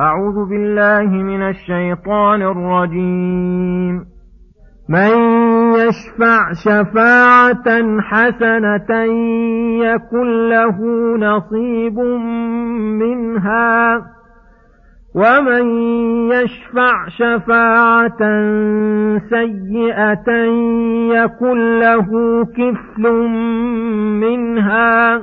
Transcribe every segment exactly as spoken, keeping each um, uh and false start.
أعوذ بالله من الشيطان الرجيم. من يشفع شفاعة حسنة يكن له نصيب منها ومن يشفع شفاعة سيئة يكن له كفل منها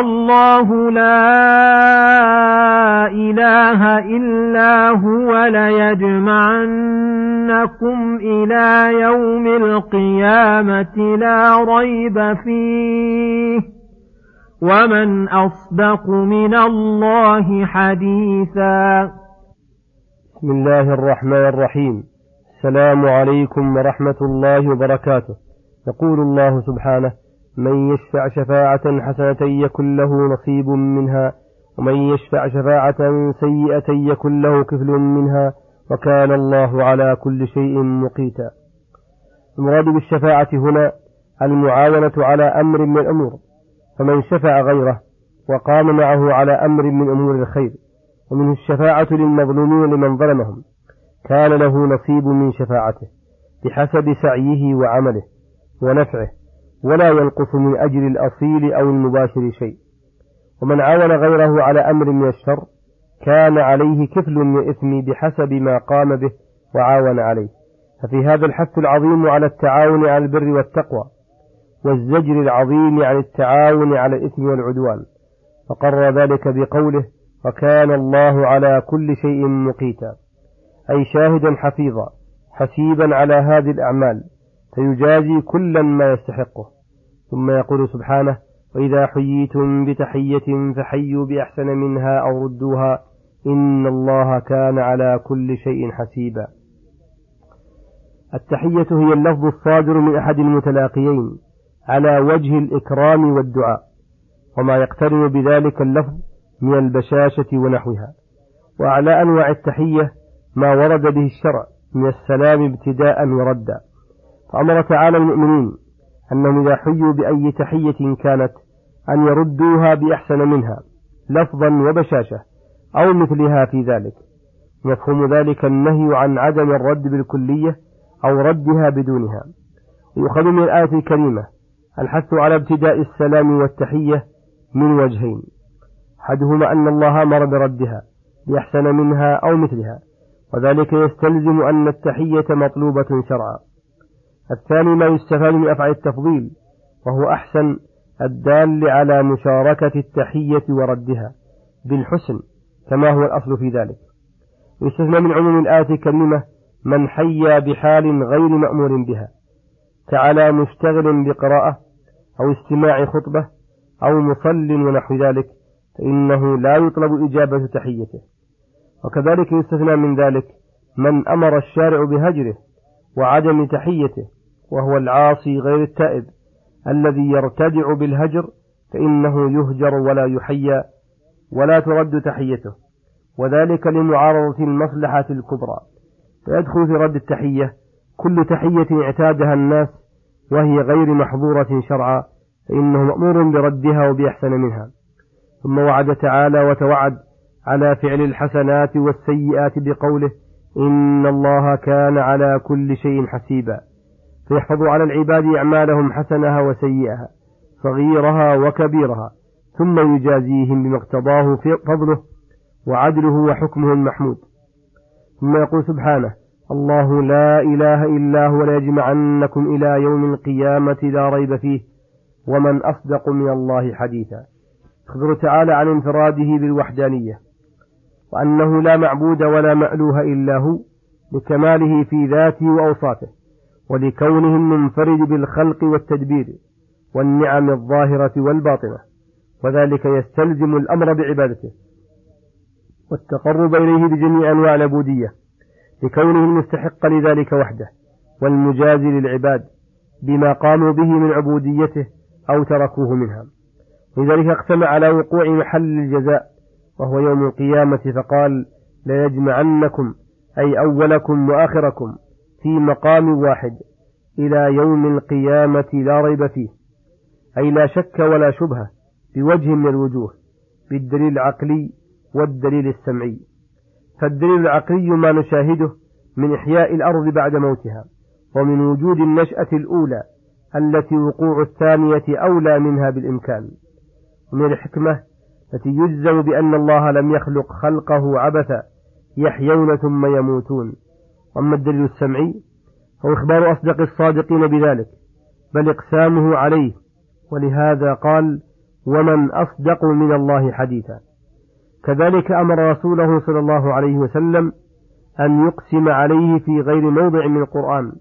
الله لا إله إلا هو ليجمعنكم إلى يوم القيامة لا ريب فيه ومن أصدق من الله حديثا. بسم الله الرحمن الرحيم. السلام عليكم ورحمة الله وبركاته. يقول الله سبحانه: من يشفع شفاعة حسنة يكن له نصيب منها ومن يشفع شفاعة سيئة يكن له كفل منها وكان الله على كل شيء مقيتا. المراد بالشفاعة هنا المعاونة على أمر من الأمور، فمن شفع غيره وقام معه على أمر من أمور الخير، ومنه الشفاعة للمظلومين لمن ظلمهم كان له نصيب من شفاعته بحسب سعيه وعمله ونفعه، ولا ينقص من أجر الأصيل أو المباشر شيء. ومن عاون غيره على أمر من الشر كان عليه كفل من الإثم بحسب ما قام به وعاون عليه. ففي هذا الحث العظيم على التعاون على البر والتقوى، والزجر العظيم عن التعاون على الإثم والعدوان، فقرر ذلك بقوله: وكان الله على كل شيء مقيتا، أي شاهدا حفيظا حسيبا على هذه الأعمال فيجازي كلا ما يستحقه. ثم يقول سبحانه: وإذا حييتم بتحية فحيوا بأحسن منها أو ردوها إن الله كان على كل شيء حسيبا. التحية هي اللفظ الصادر من أحد المتلاقيين على وجه الإكرام والدعاء، وما يقترن بذلك اللفظ من البشاشة ونحوها. وأعلى أنواع التحية ما ورد به الشرع من السلام ابتداء وردا، فأمر تعالى المؤمنين أنهم إذا حيوا بأي تحية كانت أن يردوها بأحسن منها لفظا وبشاشة أو مثلها في ذلك. يفهم ذلك النهي عن عدم الرد بالكلية أو ردها بدونها. ويؤخذ من الآية الكريمة الحث على ابتداء السلام والتحية من وجهين: أحدهما أن الله أمر بردها بأحسن منها أو مثلها، وذلك يستلزم أن التحية مطلوبة شرعا. الثاني ما يستفاد من أفعال التفضيل، وهو أحسن الدال على مشاركة التحية وردها بالحسن كما هو الأصل في ذلك. يستثنى من عموم الآية الكريمة من حيا بحال غير مأمور بها كعلى مشتغل بقراءة أو استماع خطبة أو مصل ونحو ذلك، فإنه لا يطلب إجابة تحيته. وكذلك يستثنى من ذلك من أمر الشارع بهجره وعدم تحيته، وهو العاصي غير التائب الذي يرتدع بالهجر، فإنه يهجر ولا يحيى ولا ترد تحيته، وذلك لمعارضة المصلحة الكبرى. فيدخل في رد التحية كل تحية اعتادها الناس وهي غير محظورة شرعا، فإنه مأمور بردها وبأحسن منها. ثم وعد تعالى وتوعد على فعل الحسنات والسيئات بقوله: إن الله كان على كل شيء حسيبا، فيحفظ على العباد أعمالهم حسنها وسيئها صغيرها وكبيرها، ثم يجازيهم بما اقتضاه فضله وعدله وحكمه المحمود. ثم يقول سبحانه: الله لا إله إلا هو ليجمعنكم إلى يوم القيامة لا ريب فيه ومن أصدق من الله حديثا. يخبر تعالى عن انفراده بالوحدانية وأنه لا معبود ولا مألوه إلا هو، لكماله في ذاته وأوصافه، ولكونه المنفرد بالخلق والتدبير والنعم الظاهرة والباطنة، وذلك يستلزم الأمر بعبادته والتقرب إليه بجميع أنواع العبودية لكونه المستحق لذلك وحده والمجازي للعباد بما قاموا به من عبوديته أو تركوه منها، لذلك اقسم على وقوع محل الجزاء وهو يوم القيامة فقال: ليجمعنكم أي أولكم وآخركم في مقام واحد إلى يوم القيامة لا ريب فيه، أي لا شك ولا شبهة بوجه من الوجوه بالدليل العقلي والدليل السمعي. فالدليل العقلي ما نشاهده من إحياء الأرض بعد موتها ومن وجود النشأة الأولى التي وقوع الثانية أولى منها بالإمكان، ومن الحكمة التي يجزم بأن الله لم يخلق خلقه عبثا يحيون ثم يموتون. أما الدليل السمعي هو إخبار أصدق الصادقين بذلك بل إقسامه عليه، ولهذا قال: ومن أصدق من الله حديثا. كذلك أمر رسوله صلى الله عليه وسلم أن يقسم عليه في غير موضع من القرآن،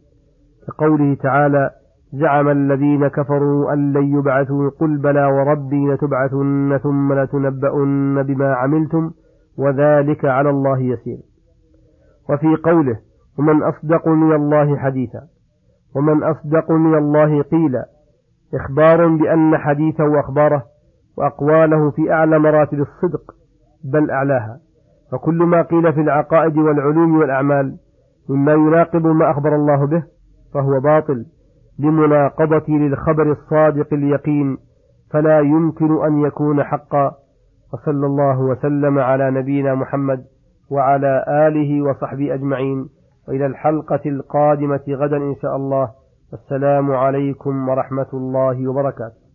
كقوله تعالى: زعم الذين كفروا أن لن يبعثوا، قل بلى وربي لتبعثن ثم لتنبؤن بما عملتم وذلك على الله يسير. وفي قوله: ومن أصدق من الله حديثا، ومن أصدق من الله قيلا، إخبار بأن حديثه وأخباره وأقواله في أعلى مراتب الصدق بل أعلاها، فكل ما قيل في العقائد والعلوم والأعمال مما يناقض ما أخبر الله به فهو باطل لمناقضة للخبر الصادق اليقين، فلا يمكن أن يكون حقا. وصلى الله وسلم على نبينا محمد وعلى آله وصحبه أجمعين، وإلى الحلقة القادمة غدا إن شاء الله، والسلام عليكم ورحمة الله وبركاته.